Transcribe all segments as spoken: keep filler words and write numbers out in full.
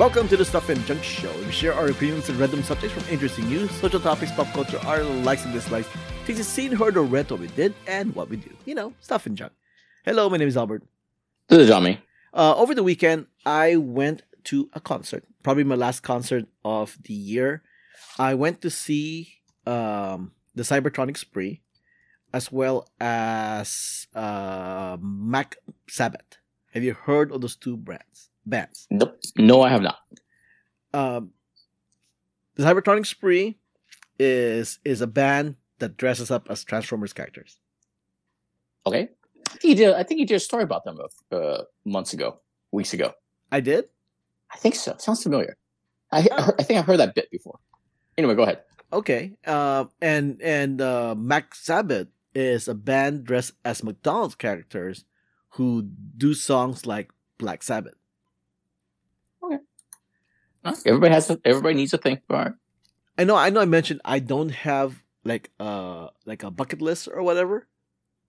Welcome to the Stuff and Junk Show. We share our opinions on random subjects from interesting news, social topics, pop culture, our likes and dislikes, things you've seen, heard, or read, what we did, and what we do. You know, stuff and junk. Hello, my name is Albert. This is Johnny. Uh, over the weekend, I went to a concert. Probably my last concert of the year. I went to see um, the Cybertronic Spree, as well as uh, Mac Sabbath. Have you heard of those two brands? Bands. Nope. No, I have not. Um, the Cybertronic Spree is is a band that dresses up as Transformers characters. Okay. I think you did, I think you did a story about them uh, months ago, weeks ago. I did? I think so. Sounds familiar. I oh. I think I've heard that bit before. Anyway, go ahead. Okay. Uh, and and uh, Mac Sabbath is a band dressed as McDonald's characters who do songs like Black Sabbath. Everybody has. A, everybody needs a thing. All right. I know. I know. I mentioned I don't have like uh like a bucket list or whatever,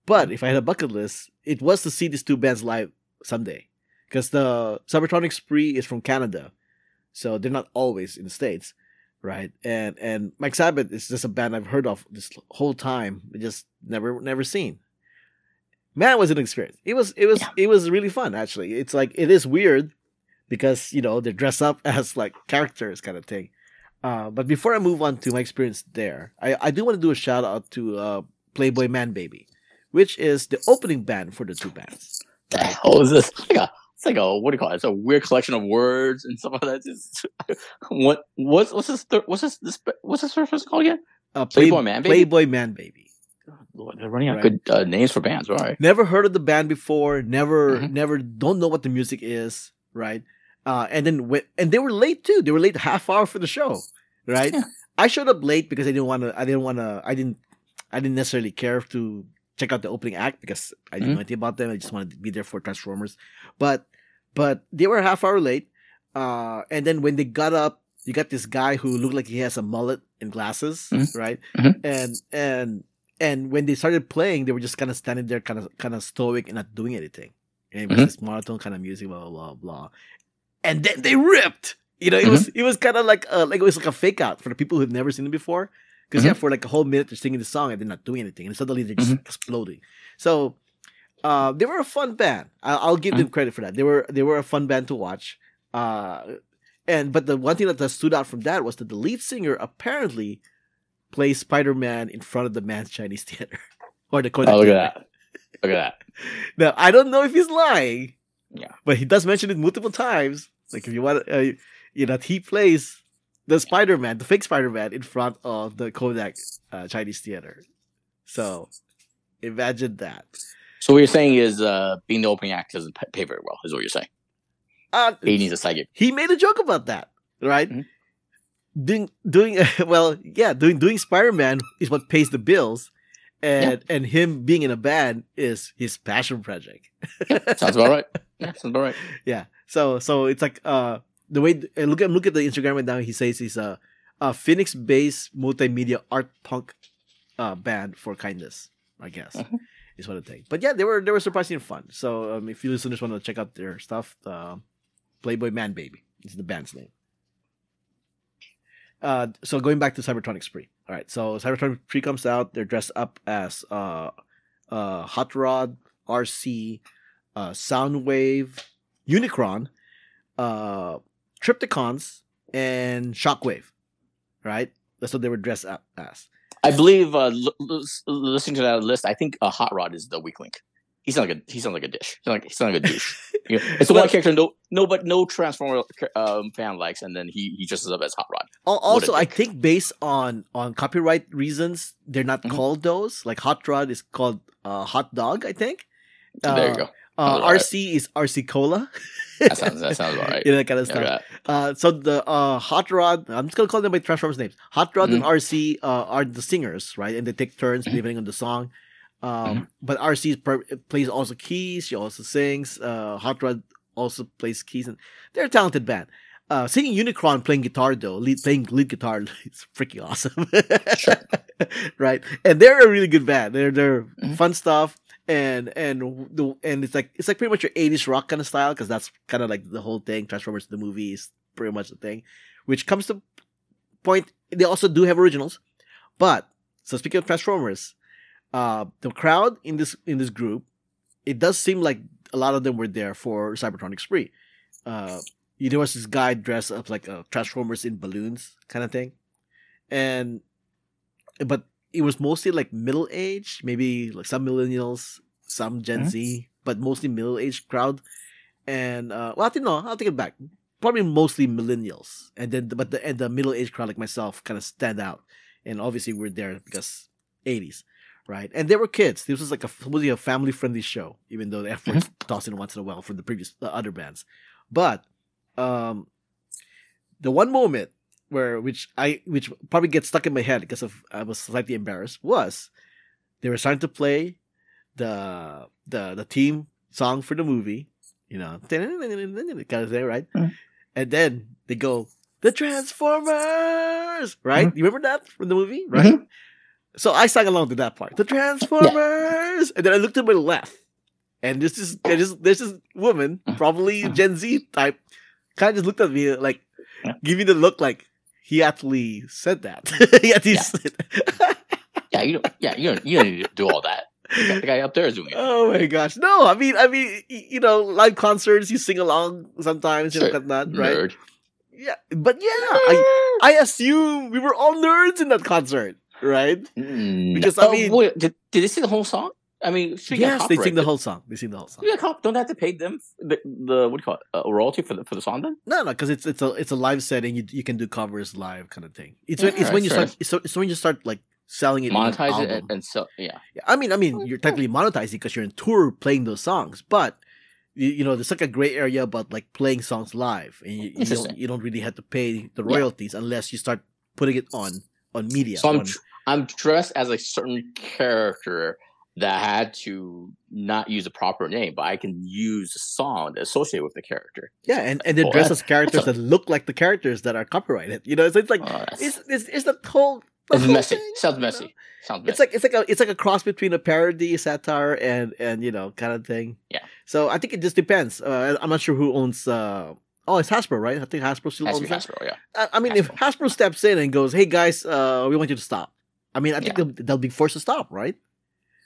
but if I had a bucket list, it was to see these two bands live someday, because the Cybertronic Spree is from Canada, so they're not always in the States, right? And and Mac Sabbath is just a band I've heard of this whole time, just never never seen. Man, it was an experience. It was it was yeah. It was really fun actually. It's like it is weird. Because, you know, they dress up as, like, characters kind of thing. Uh, but before I move on to my experience there, I, I do want to do a shout-out to uh, Playboy Manbaby, which is the opening band for the two bands. The hell is this? It's like a, it's like a what do you call it? It's a weird collection of words and stuff like that. Just, what What's what's this third, what's this, this, what's this reference called again? Uh, Play, Playboy Manbaby? Playboy Manbaby. Lord, they're running out right. good uh, names for bands, all right. Never heard of the band before. Never, mm-hmm. never, don't know what the music is, right? Uh, and then went, and they were late too. They were late half hour for the show, right? Yeah. I showed up late because I didn't want to. I didn't want to. I didn't. I didn't necessarily care to check out the opening act because I didn't mm-hmm. know anything about them. I just wanted to be there for Transformers. But but they were a half hour late. Uh, and then when they got up, you got this guy who looked like he has a mullet and glasses, mm-hmm. right? Mm-hmm. And and and when they started playing, they were just kind of standing there, kind of kind of stoic and not doing anything. And it was mm-hmm. this monotone kind of music, blah blah blah. And then they ripped. You know, it mm-hmm. was it was kind of like a, like it was like a fake out for the people who've never seen it before. Because mm-hmm. yeah, for like a whole minute they're singing the song and they're not doing anything, and suddenly they're just mm-hmm. exploding. So uh, they were a fun band. I- I'll give mm-hmm. them credit for that. They were they were a fun band to watch. Uh, and but the one thing that stood out from that was that the lead singer apparently plays Spider-Man in front of the Man's Chinese Theater or the Kodak. Oh, look at that! Look at that! Now I don't know if he's lying. Yeah, but he does mention it multiple times. Like if you want, uh, you know, he plays the Spider-Man, the fake Spider-Man, in front of the Kodak uh, Chinese Theater. So imagine that. So what you're saying is, uh, being the opening act doesn't pay very well, is what you're saying. Uh, he needs a psychic. He made a joke about that, right? Mm-hmm. Doing, doing, uh, well, yeah, doing, doing Spider-Man is what pays the bills. And yeah. and him being in a band is his passion project. yeah, sounds about right. Yeah, sounds about right. Yeah. So so it's like uh the way uh, look at look at the Instagram right now. He says he's a, a Phoenix-based multimedia art punk uh, band for kindness. I guess uh-huh. is what it takes. But yeah, they were they were surprisingly fun. So um, if you listeners want to check out their stuff, uh, Playboy Manbaby is the band's name. Uh, so going back to Cybertronic Spree. All right, so Cybertronic Spree comes out. They're dressed up as uh, uh, Hot Rod, R C, uh, Soundwave, Unicron, uh, Tripticons, and Shockwave. Right? That's what they were dressed up as. I believe, uh, l- l- listening to that list, I think uh, Hot Rod is the weak link. He sounds like a he sounds like a dish. He's like he's like a douche. Yeah. It's the well, one character no no but no Transformer um, fan likes, and then he he dresses up as Hot Rod. Also, I think based on on copyright reasons, they're not mm-hmm. called those. Like Hot Rod is called uh, Hot Dog, I think. Uh, there you go. Uh, R C right. is R C Cola. That sounds that sounds all right. You know, that kind of stuff. Yeah, right. Uh, so the uh, Hot Rod, I'm just gonna call them by Transformers names. Hot Rod mm-hmm. and R C uh, are the singers, right? And they take turns mm-hmm. depending on the song. Um, mm-hmm. But R C per- plays also keys. She also sings. Uh, Hot Rod also plays keys, and they're a talented band. Uh, singing Unicron playing guitar though, lead, playing lead guitar, it's freaking awesome, sure. right? And they're a really good band. They're they're mm-hmm. fun stuff, and and the and it's like it's like pretty much your eighties rock kind of style because that's kind of like the whole thing. Transformers the movies, pretty much the thing. Which comes to point, they also do have originals. But, so speaking of Transformers, uh, the crowd in this in this group, it does seem like a lot of them were there for Cybertronic Spree. Uh, you know, there was this guy dressed up like a Transformers in balloons kind of thing. And, but it was mostly like middle age, maybe like some millennials, some Gen mm-hmm. Z, but mostly middle aged crowd. And, uh, well, I think, no, I'll take it back. Probably mostly millennials. And then, but the, and the middle aged crowd like myself kind of stand out. And obviously we're there because eighties, right? And there were kids. This was like a, really a family friendly show, even though the F words mm-hmm. toss in once in a while from the previous, the other bands. But, um, the one moment where, which I, which probably gets stuck in my head because of, I was slightly embarrassed was they were starting to play the, the, the theme song for the movie, you know, kind of thing, right? Mm-hmm. And then they go, the Transformers, right? Mm-hmm. You remember that from the movie, right? Mm-hmm. So I sang along to that part, the Transformers, yeah. And then I looked to my left, and this is there's this is woman, probably Gen Z type, kind of just looked at me like, yeah. Give me the look like he actually said that. he actually yeah. Said that. yeah, you don't, yeah, you don't, you don't need to do all that. The guy up there is doing it. Oh my gosh! No, I mean, I mean, you know, live concerts, you sing along sometimes, sure. You know, whatnot, right? Nerd. Yeah, but yeah, I, I assume we were all nerds in that concert, right? Mm. Because I mean, oh, wait, did, did they sing the whole song? I mean, yes, they sing the whole song. They sing the whole song. Don't they have to pay them the, the what do you call it, a uh, royalty for the for the song then? No, no, because it's it's a it's a live setting. You you can do covers live kind of thing. It's yeah, when, it's right, when you sure. start. It's, it's when you start like selling it, monetize it, and, and sell. Yeah, I mean, I mean, oh, you're yeah. technically monetizing because you're on tour playing those songs, but. You, you know, there's like a gray area about like playing songs live, and you, you don't you don't really have to pay the royalties yeah. unless you start putting it on on media. So I'm on... I'm dressed as a certain character that had to not use a proper name, but I can use a song associated with the character. Yeah, and and they oh, dress as characters that look like the characters that are copyrighted. You know, so it's like oh, it's it's it's the whole. It's messy. Thing, Sounds messy. Know? Sounds messy. It's like it's like a it's like a cross between a parody, satire, and and you know kind of thing. Yeah. So I think it just depends. Uh, I'm not sure who owns. Uh, oh, it's Hasbro, right? I think Hasbro still Has owns Hasbro. That. Yeah. I, I mean, Hasbro. If Hasbro steps in and goes, "Hey guys, uh, we want you to stop," I mean, I think yeah. they'll, they'll be forced to stop, right?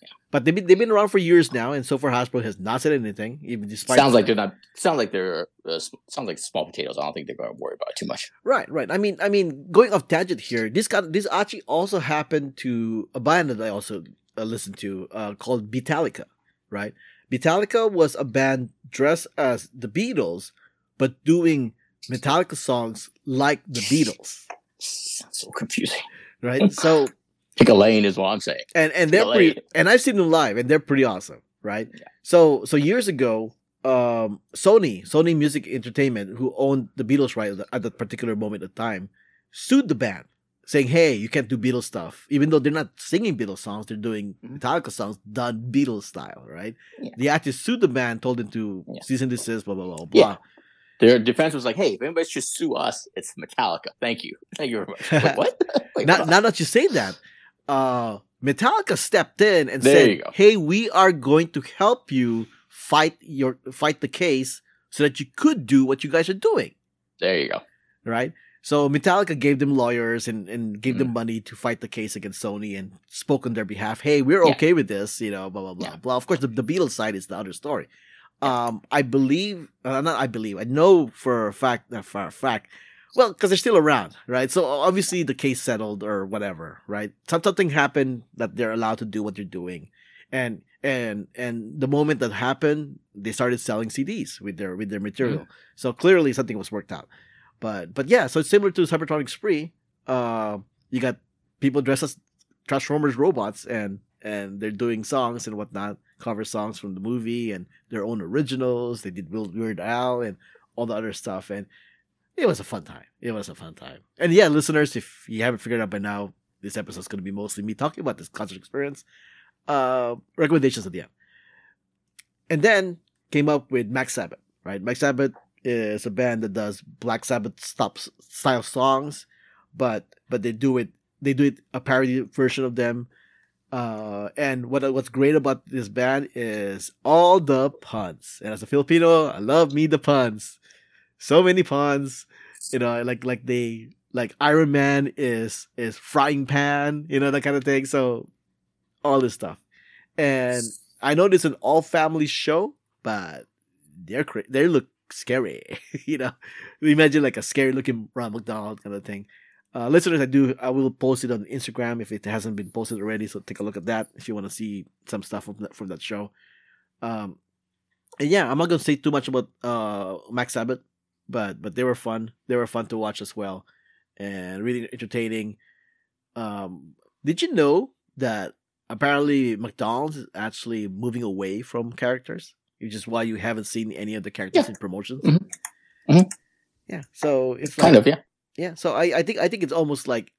Yeah. But they've been, they've been around for years now, and so far Hasbro has not said anything. Even despite sounds like they're not. Sounds like they're. Uh, sounds like small potatoes. I don't think they're going to worry about it too much. Right, right. I mean, I mean, going off tangent here. This got this actually also happened to a band that I also uh, listened to uh, called Metallica. Right, Metallica was a band dressed as the Beatles, but doing Metallica songs like the Beatles. Sounds so confusing. Right, so. Pick a lane is what I'm saying. And and they're pretty, and I've seen them live and they're pretty awesome, right? Yeah. So so years ago, um, Sony, Sony Music Entertainment, who owned the Beatles right at that particular moment of time, sued the band saying, "Hey, you can't do Beatles stuff." Even though they're not singing Beatles songs, they're doing mm-hmm. Metallica songs done Beatles style, right? Yeah. They actually sued the band, told them to yeah. cease and desist, blah blah blah blah. Yeah. Their defense was like, "Hey, if anybody should sue us, it's Metallica. Thank you, thank you very much." Like, what? Like, now, now that you say that. Uh, Metallica stepped in and there said, "Hey, we are going to help you fight your fight the case so that you could do what you guys are doing." There you go. Right? So Metallica gave them lawyers and, and gave mm. them money to fight the case against Sony and spoke on their behalf. Hey, we're yeah. okay with this, you know, blah, blah, blah, yeah. blah. Of course, the, the Beatles side is the other story. Um, I believe, uh, not I believe, I know for a fact, uh, for a fact, well, because they're still around, right? So obviously the case settled or whatever, right? Something happened that they're allowed to do what they're doing, and and and the moment that happened, they started selling C Ds with their with their material. Mm. So clearly something was worked out, but but yeah, so it's similar to Cybertronic Spree. Uh, you got people dressed as Transformers robots, and and they're doing songs and whatnot, cover songs from the movie and their own originals. They did Weird Al and all the other stuff, and. It was a fun time. It was a fun time. And yeah, listeners, if you haven't figured out by now, this episode's going to be mostly me talking about this concert experience. Uh, recommendations at the end. And then came up with Mac Sabbath, right? Mac Sabbath is a band that does Black Sabbath style songs, but but they do it they do it a parody version of them. Uh, and what what's great about this band is all the puns. And as a Filipino, I love me the puns. So many puns, You know, like like they like Iron Man is is frying pan, you know, that kind of thing. So all this stuff, and I know it's an all family show, but they're cra- they look scary, you know. Imagine like a scary looking Ronald McDonald kind of thing. Uh, listeners, I do I will post it on Instagram if it hasn't been posted already. So take a look at that if you want to see some stuff from that, from that show. Um, and yeah, I'm not gonna say too much about uh Mac Sabbath. But but they were fun. They were fun to watch as well, and really entertaining. Um, did you know that apparently McDonald's is actually moving away from characters, which is why you haven't seen any of the characters yeah. in promotions? Mm-hmm. Mm-hmm. Yeah. So it's like, kind of yeah. Yeah. So I, I think I think it's almost like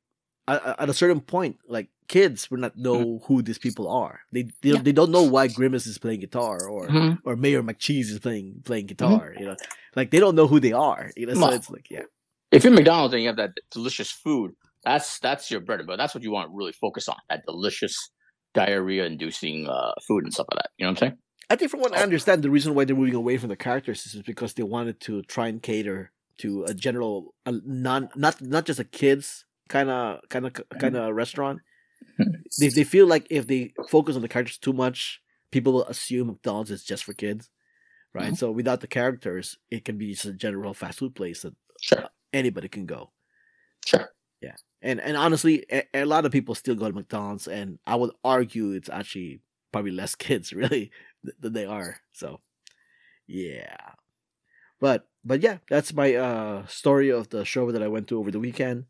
uh, at a certain point, like kids will not know mm-hmm. who these people are. They they, yeah. they don't know why Grimace is playing guitar or mm-hmm. or Mayor McCheese is playing playing guitar. Mm-hmm. You know. Like, they don't know who they are. You know, so well, it's like, yeah. If you're McDonald's and you have that delicious food, that's that's your bread and butter. That's what you want to really focus on, that delicious diarrhea-inducing uh, food and stuff like that. You know what I'm saying? I think from what I understand, the reason why they're moving away from the characters is because they wanted to try and cater to a general, a non, not not just a kids kind of kind of kind of restaurant. they they feel like if they focus on the characters too much, people will assume McDonald's is just for kids. Right, mm-hmm. So without the characters, it can be just a general fast food place that sure. uh, anybody can go. Sure, yeah, and and honestly, a, a lot of people still go to McDonald's, and I would argue it's actually probably less kids really than they are. So, yeah, but but yeah, that's my uh, story of the show that I went to over the weekend,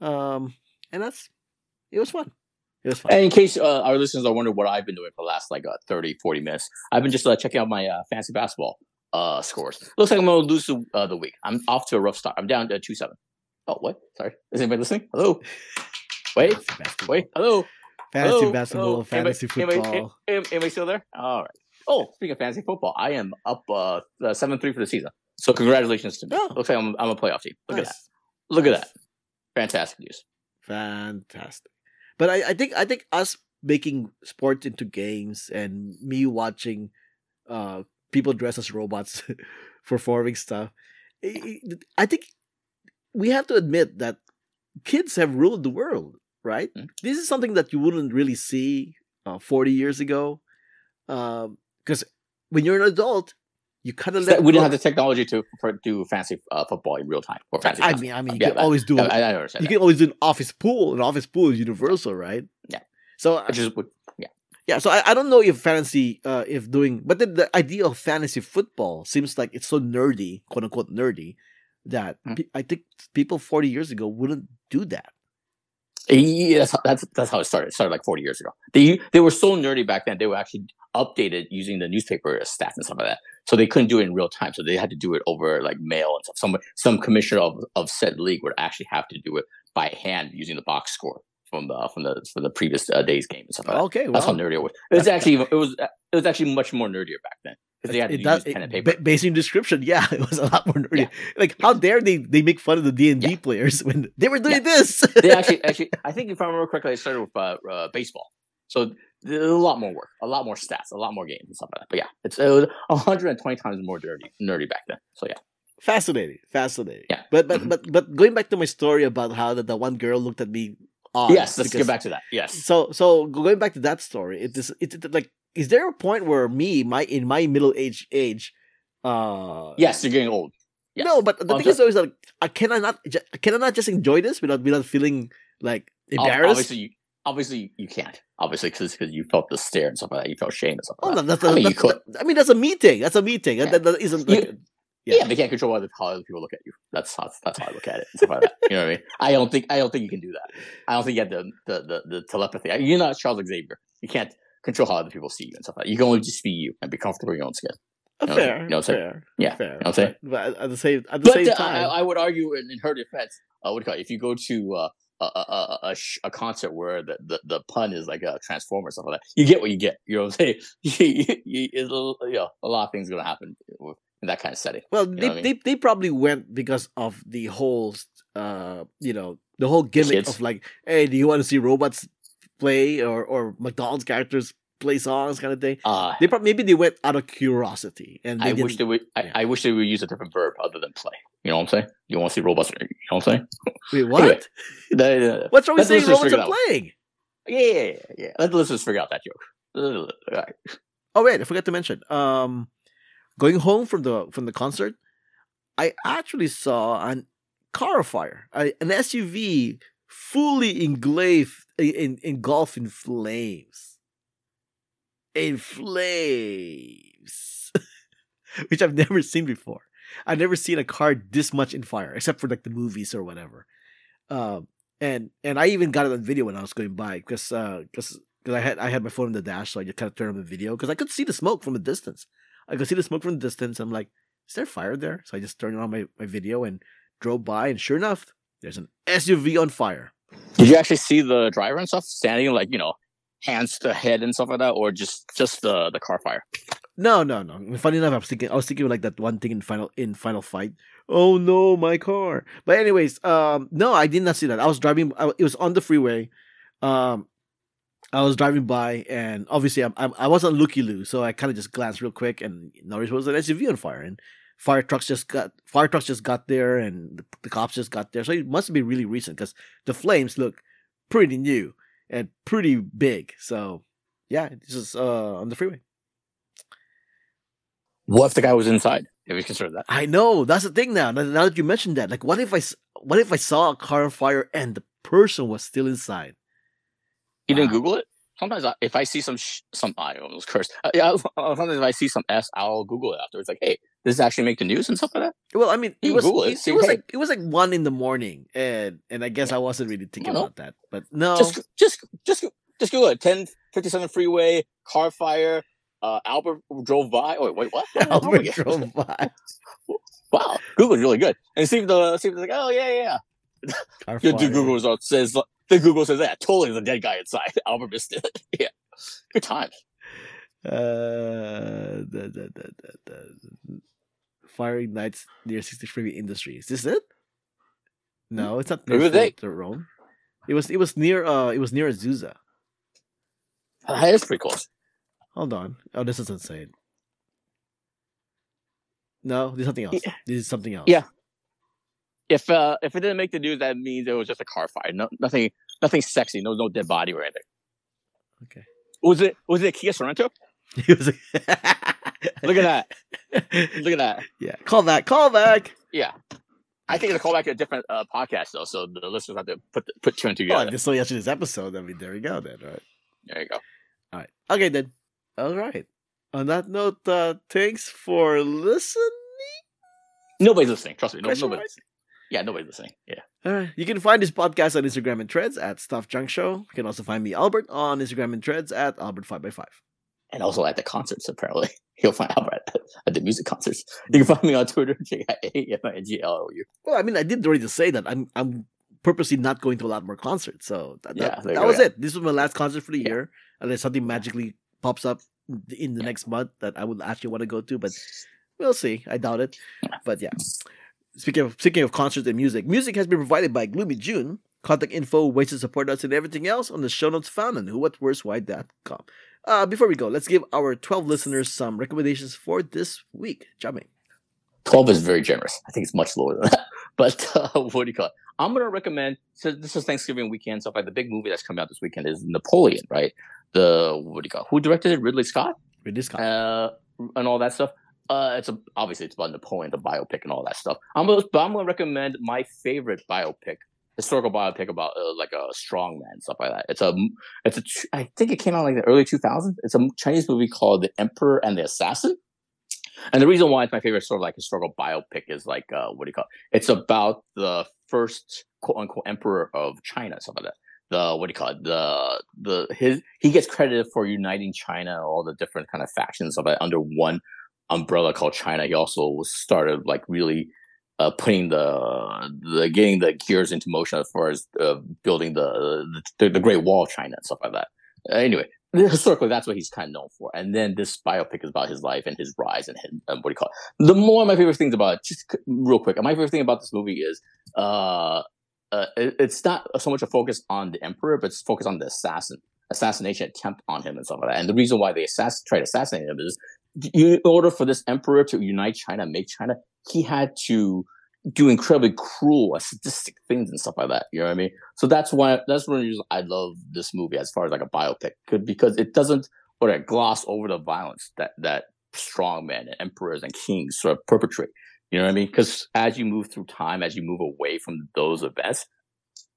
um, and that's it was fun. It was fun. And in case uh, our listeners are wondering what I've been doing for the last like uh, thirty, forty minutes, I've been just uh, checking out my uh, fantasy basketball uh, scores. Looks like I'm going to lose the, uh, the week. I'm off to a rough start. I'm down to two seven. Oh, what? Sorry. Is anybody listening? Hello? Wait. Wait. Hello? Fantasy Hello? basketball, Hello? fantasy anybody, football. Anybody, anybody, anybody still there? All right. Oh, speaking of fantasy football, I am up uh, seven three for the season. So congratulations to me. Oh. Looks like I'm, I'm a playoff team. Look nice. at that. Look nice. at that. Fantastic news. Fantastic. But I, I think I think us making sports into games and me watching uh, people dress as robots performing stuff, it, it, I think we have to admit that kids have ruled the world, right? Mm-hmm. This is something that you wouldn't really see uh, forty years ago, because um, when you're an adult, you kind of let we didn't have the technology to for, do fancy uh, football in real time. Or fancy I mean, I mean, you yeah, can but, always do. Yeah, I, I you that. can always do an office pool. An office pool is universal, right? Yeah. So Which is, yeah, yeah. So I, I don't know if fantasy, uh, if doing, but then the idea of fantasy football seems like it's so nerdy, quote unquote nerdy, that mm-hmm. pe- I think people forty years ago wouldn't do that. Yeah, that's how, that's that's how it started. It started like forty years ago. They they were so nerdy back then. They were actually updated using the newspaper stats and stuff like that. So they couldn't do it in real time. So they had to do it over like mail and stuff. Some some commissioner of, of said league would actually have to do it by hand using the box score from the from the from the previous uh, day's game and stuff like that. Okay, well, that's how nerdy it was. It was actually it was it was actually much more nerdier back then. They had to it does, use pen and paper. B- based on description, yeah, it was a lot more nerdy. Yeah. Like, how dare they, they make fun of the D and D yeah. players when they were doing yeah. this? They actually, actually, I think if I remember correctly, they started with uh, uh, baseball. So a lot more work, a lot more stats, a lot more games and stuff like that. But yeah, it's it was one hundred twenty times more dirty, nerdy back then. So yeah, fascinating, fascinating. Yeah. But but mm-hmm. but but going back to my story about how that the one girl looked at me odd. Yes, let's because, get back to that. Yes. So so going back to that story, it is it's it, like. Is there a point where me, my in my middle age age, uh, yes, you're getting old. Yes. No, but the oh, thing sorry. is always like, I can I not can I not just enjoy this without without feeling like embarrassed? Obviously, you, obviously you can't. Obviously, because you felt the stare and stuff like that, you felt shame and stuff. Like oh, that. That's, I, mean, that's, you that, I mean, that's a meeting. That's a meeting. Yeah. That, that isn't. Like, you, yeah. yeah, they can't control how other people look at you. That's how, that's how I look at it. And stuff like that. You know what I mean? I don't think I don't think you can do that. I don't think you have the the the, the telepathy. You're not Charles Xavier. You can't control how other people see you and stuff like that. You can only just be you and be comfortable in your own skin. You know, fair, you know what I'm fair, yeah, fair. You know what I'm saying? But at the same, at the but, same uh, time, I, I would argue in, in her defense, uh, what do you call it? If you go to uh, a, a, a, sh- a concert where the, the, the pun is like a Transformer or something like that, you get what you get. You know what I'm saying? you, you, you know, a lot of things are going to happen in that kind of setting. Well, you know they, I mean? they they probably went because of the whole, uh, you know, the whole gimmick Kids. of like, hey, do you want to see robots play or, or McDonald's characters play songs kind of thing. Uh, they probably, maybe they went out of curiosity. And they I wish they would. I, yeah. I wish they would use a different verb other than play. You know what I'm saying? You want to see robots? You know what I'm saying? Wait, what? Anyway, that, uh, what's wrong with saying robots are playing? Yeah, yeah, yeah. Let's, let's just figure out that joke. All right. Oh wait, I forgot to mention. Um, going home from the from the concert, I actually saw an car fire, I, an S U V fully engulfed in engulfed in flames. In flames, which I've never seen before. I've never seen a car this much in fire, except for like the movies or whatever. Um, and and I even got it on video when I was going by, because because uh, I had I had my phone in the dash, so I just kind of turned on the video because I could see the smoke from a distance. I could see the smoke from the distance. I'm like, is there fire there? So I just turned on my, my video and drove by, and sure enough, there's an S U V on fire. Did you actually see the driver and stuff standing, like, you know, hands to head and stuff like that, or just just the the car fire? No, no, no. Funny enough, I was thinking, I was thinking of like that one thing in Final in Final Fight. Oh no, my car! But anyways, um, no, I did not see that. I was driving. I, it was on the freeway. Um, I was driving by, and obviously, I I, I was on Looky Loo, so I kind of just glanced real quick, and noticed it was an S U V on fire, and fire trucks just got fire trucks just got there, and the, the cops just got there. So it must be really recent because the flames look pretty new and pretty big. So yeah, this is uh, on the freeway. What if the guy was inside? If you consider that, I know that's the thing now. Now that you mentioned that, like, what if I, what if I saw a car on fire and the person was still inside? You didn't wow. Google it. Sometimes I, if I see some sh- some I almost cursed. Uh, yeah, sometimes if I see some S, I'll Google it afterwards. Like, hey, does this actually make the news and stuff like that? Well, I mean, it was, Google it. It, it, it was like it was like one in the morning, and and I guess yeah. I wasn't really thinking no, about no. that. But no, just just just just Google it. ten fifty-seven freeway, car fire. Uh, Albert drove by. Oh, wait, what? Albert drove by. Wow, Google's really good. And see if the see if like, oh yeah, yeah. The Google result says the Google says that yeah, totally the dead guy inside. Albert missed it. Yeah, good times. Uh, the, the, the, the, the firing nights near sixty-three Industries. Is this it? No, it's not near the Rome. It was it was near uh it was near Azusa. Uh, that is pretty close. Hold on. Oh, this is insane. No, there's something else. Yeah. This is something else. Yeah. If uh, if it didn't make the news, that means it was just a car fire. No, nothing, nothing sexy. No, no dead body or anything. Okay. Was it? Was it a Kia Sorento? It was. A... Look at that! Look at that! Yeah. Call that. Call back. Yeah. I think it's a callback to a different uh, podcast though, so the listeners have to put put two and two together. Oh, this is actually this episode. I mean, there we go. Then right. There you go. All right. Okay then. All right. On that note, uh, thanks for listening. Nobody's listening. Trust me. No, nobody's listening. Yeah, nobody's listening. Yeah. All right. You can find this podcast on Instagram and Threads at Stuff Junk Show. You can also find me, Albert, on Instagram and Threads at Albert five by five. And also at the concerts, apparently. You'll find Albert at, at the music concerts. You can find me on Twitter, J I A M I G L O U. Well, I mean, I did already say that. I'm I'm purposely not going to a lot more concerts. So that, yeah, that, that go, was yeah. it. This was my last concert for the yeah. year. Unless something magically pops up in the yeah. next month that I would actually want to go to, but we'll see. I doubt it. Yeah. But yeah. Speaking of speaking of concerts and music, music has been provided by Gloomy June. Contact info, ways to support us, and everything else on the show notes found on who what worse why dot com. Uh, before we go, let's give our twelve listeners some recommendations for this week. Jamming. twelve is very generous. I think it's much lower than that. But uh, what do you call it? I'm going to recommend, so this is Thanksgiving weekend, so like the big movie that's coming out this weekend is Napoleon, right? The, what do you call it? Who directed it? Ridley Scott? Ridley Scott. Uh, and all that stuff. Uh, it's a, obviously, it's about Napoleon, the biopic and all that stuff. I'm gonna, but I'm going to recommend my favorite biopic, historical biopic about uh, like a strongman and stuff like that. It's a, it's a, I think it came out like the early two thousands. It's a Chinese movie called The Emperor and the Assassin. And the reason why it's my favorite sort of like historical biopic is like, uh, what do you call it? It's about the first quote unquote emperor of China, stuff like that. The, what do you call it? The, the, his, he gets credited for uniting China, all the different kind of factions of it under one umbrella called China. He also started like really, uh, putting the, the, getting the gears into motion as far as, uh, building the, the, the Great Wall of China and stuff like that. Uh, anyway. Historically, that's what he's kind of known for. And then this biopic is about his life and his rise and his, um, what do you call it? The more my favorite things about it, just real quick, my favorite thing about this movie is uh, uh, it, it's not so much a focus on the emperor, but it's focused on the assassin. assassination attempt on him and stuff like that. And the reason why they assass- tried to assassinate him is, in order for this emperor to unite China and make China, he had to do incredibly cruel, sadistic things and stuff like that. You know what I mean? So that's why that's one reason I love this movie as far as like a biopic, because it doesn't or it gloss over the violence that that strongmen and emperors and kings sort of perpetrate. You know what I mean? Because as you move through time, as you move away from those events,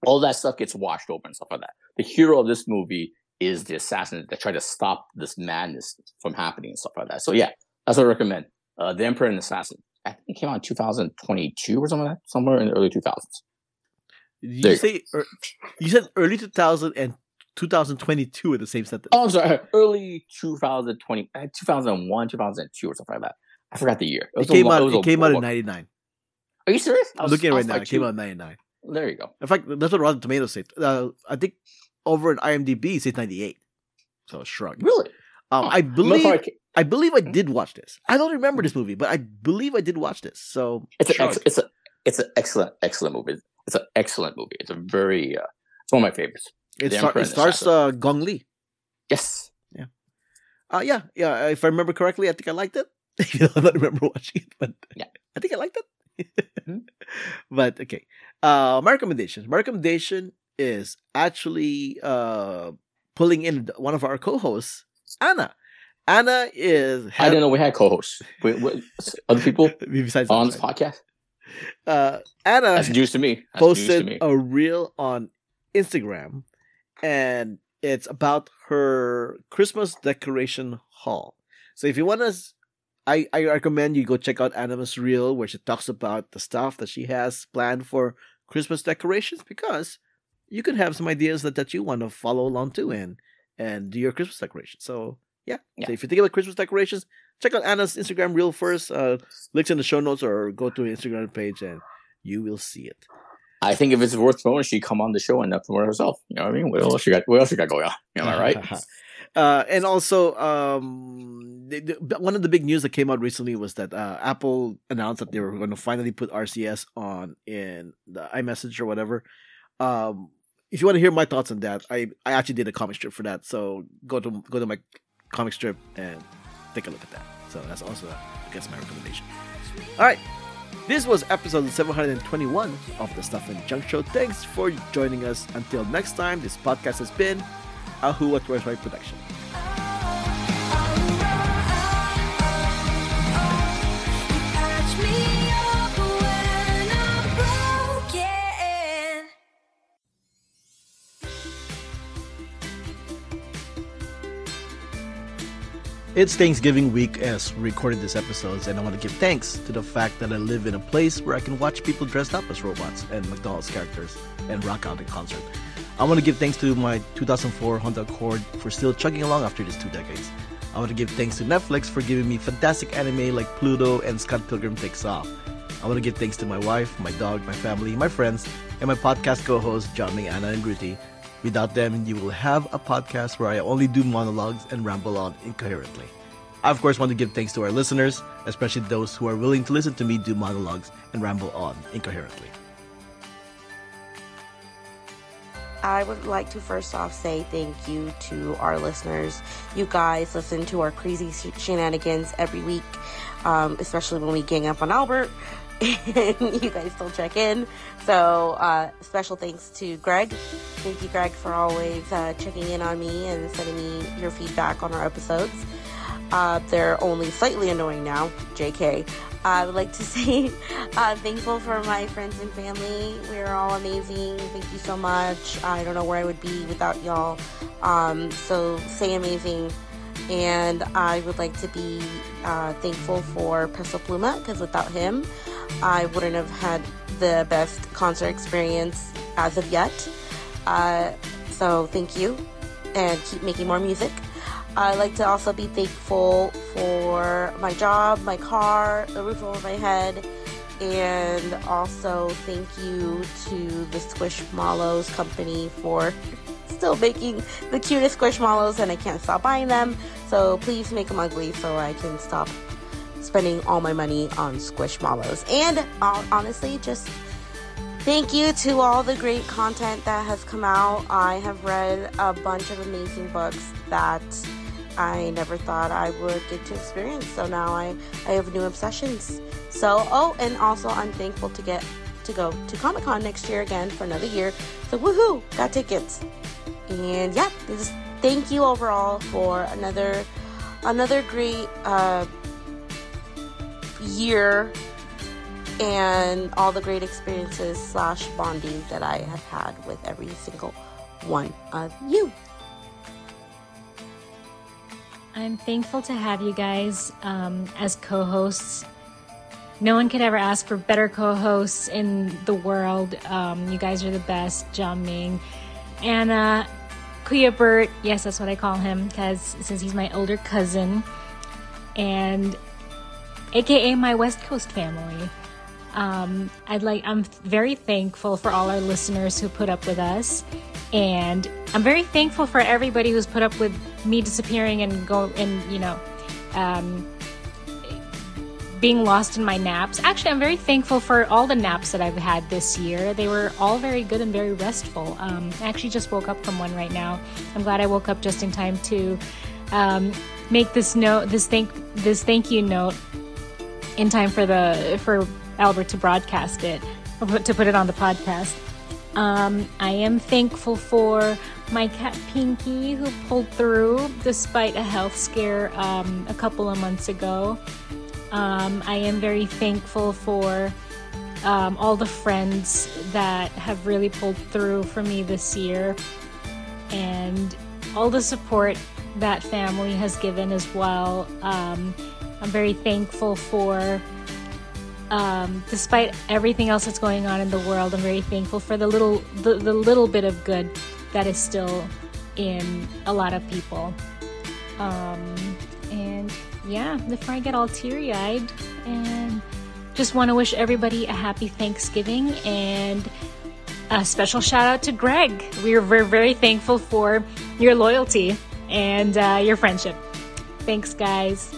all that stuff gets washed over and stuff like that. The hero of this movie is the assassin that tried to stop this madness from happening and stuff like that. So yeah, that's what I recommend. Uh, The Emperor and the Assassin. I think it came out in two thousand twenty-two or something like that, somewhere in the early two thousands. You there say you, er, you said early two thousand and two thousand twenty-two in the same sentence. Oh, I'm sorry. Early two thousand twenty, two thousand one, two thousand two or something like that. I forgot the year. It, was it came a, out. It, was it came out in ninety-nine. Are you serious? I was, I'm looking at it right now. Like it came out in ninety-nine. There you go. In fact, that's what Rotten Tomatoes said. Uh, I think over at IMDb, it says ninety-eight. So shrug. Really? Um, oh, I believe I, I believe I did watch this. I don't remember this movie, but I believe I did watch this. So it's an ex- it's a it's an excellent excellent movie. It's an excellent movie. It's a very uh, it's one of my favorites. It, star- it stars uh, Gong Li. Yes. Yeah. Uh, yeah. Yeah. If I remember correctly, I think I liked it. I don't remember watching it, but yeah. I think I liked it. But okay. Uh, my recommendation. My recommendation is actually uh, pulling in one of our co-hosts, Anna. Anna is... Head- I didn't know we had co-hosts. Wait, what, other people besides on this podcast? Uh, Anna That's news to me. That's posted news to me. A reel on Instagram, and it's about her Christmas decoration haul. So if you want to... I, I recommend you go check out Anna's reel where she talks about the stuff that she has planned for Christmas decorations, because you could have some ideas that, that you want to follow along to and, and do your Christmas decorations. So, yeah. yeah. So, if you think about Christmas decorations, check out Anna's Instagram reel first. Uh, links in the show notes, or go to her Instagram page and you will see it. I think if it's worth knowing, she'd come on the show and up for herself. You know what I mean? What else she got, what else she got going on? Am I right? Uh, and also, um, the, the, one of the big news that came out recently was that uh, Apple announced that they were going to finally put R C S on in the iMessage or whatever. Um, if you want to hear my thoughts on that, I, I actually did a comic strip for that. So go to go to my comic strip and take a look at that. So that's also, I guess, my recommendation. All right. This was episode seven hundred twenty-one of the Stuff and Junk Show. Thanks for joining us. Until next time, this podcast has been a Who What Where's Right production. It's Thanksgiving week as we recorded this episode, and I want to give thanks to the fact that I live in a place where I can watch people dressed up as robots and McDonald's characters and rock out in concert. I want to give thanks to my two thousand four Honda Accord for still chugging along after these two decades. I want to give thanks to Netflix for giving me fantastic anime like Pluto and Scott Pilgrim Takes Off. I want to give thanks to my wife, my dog, my family, my friends, and my podcast co-hosts, Johnny, Anna, and Ruthie. Without them, you will have a podcast where I only do monologues and ramble on incoherently. I, of course, want to give thanks to our listeners, especially those who are willing to listen to me do monologues and ramble on incoherently. I would like to first off say thank you to our listeners. You guys listen to our crazy shenanigans every week, um, especially when we gang up on Albert. And you guys still check in. So uh, special thanks to Greg. Thank you, Greg, for always uh, checking in on me and sending me your feedback on our episodes. Uh, they're only slightly annoying now, J K. I would like to say uh, thankful for my friends and family. We're all amazing. Thank you so much. I don't know where I would be without y'all. Um, so say amazing. And I would like to be uh, thankful for Peso Pluma, because without him, I wouldn't have had the best concert experience as of yet. Uh, so thank you, and keep making more music. I'd like to also be thankful for my job, my car, the roof over my head, and also thank you to the Squishmallows company for still making the cutest Squishmallows, and I can't stop buying them. So please make them ugly so I can stop spending all my money on Squishmallows. And uh, honestly, just Thank you to all the great content that has come out. I have read a bunch of amazing books that I never thought I would get to experience. So now I, I have new obsessions. So, oh, and also I'm thankful to get to go to Comic Con next year again for another year. So woohoo, got tickets. And yeah, this, thank you overall for another another great uh, year and all the great experiences slash bonding that I have had with every single one of you. I'm thankful to have you guys um, as co-hosts. No one could ever ask for better co-hosts in the world. Um, you guys are the best, John Ming. And uh, Kuya Bert, yes, that's what I call him, because since he's my older cousin, and A K A my West Coast family. Um, I'd like, I'm very thankful for all our listeners who put up with us, and I'm very thankful for everybody who's put up with me disappearing and go and, you know, um, being lost in my naps. Actually, I'm very thankful for all the naps that I've had this year. They were all very good and very restful. Um, I actually just woke up from one right now. I'm glad I woke up just in time to, um, make this note, this thank, this thank you note in time for the, for Albert to broadcast it, or to put it on the podcast. Um, I am thankful for my cat Pinky, who pulled through despite a health scare um, a couple of months ago. Um, I am very thankful for um, all the friends that have really pulled through for me this year, and all the support that family has given as well. Um, I'm very thankful for Um, despite everything else that's going on in the world, I'm very thankful for the little, the, the little bit of good that is still in a lot of people. Um, and yeah, before I get all teary-eyed, and just want to wish everybody a happy Thanksgiving, and a special shout out to Greg. We're, we're very thankful for your loyalty and uh, your friendship. Thanks, guys.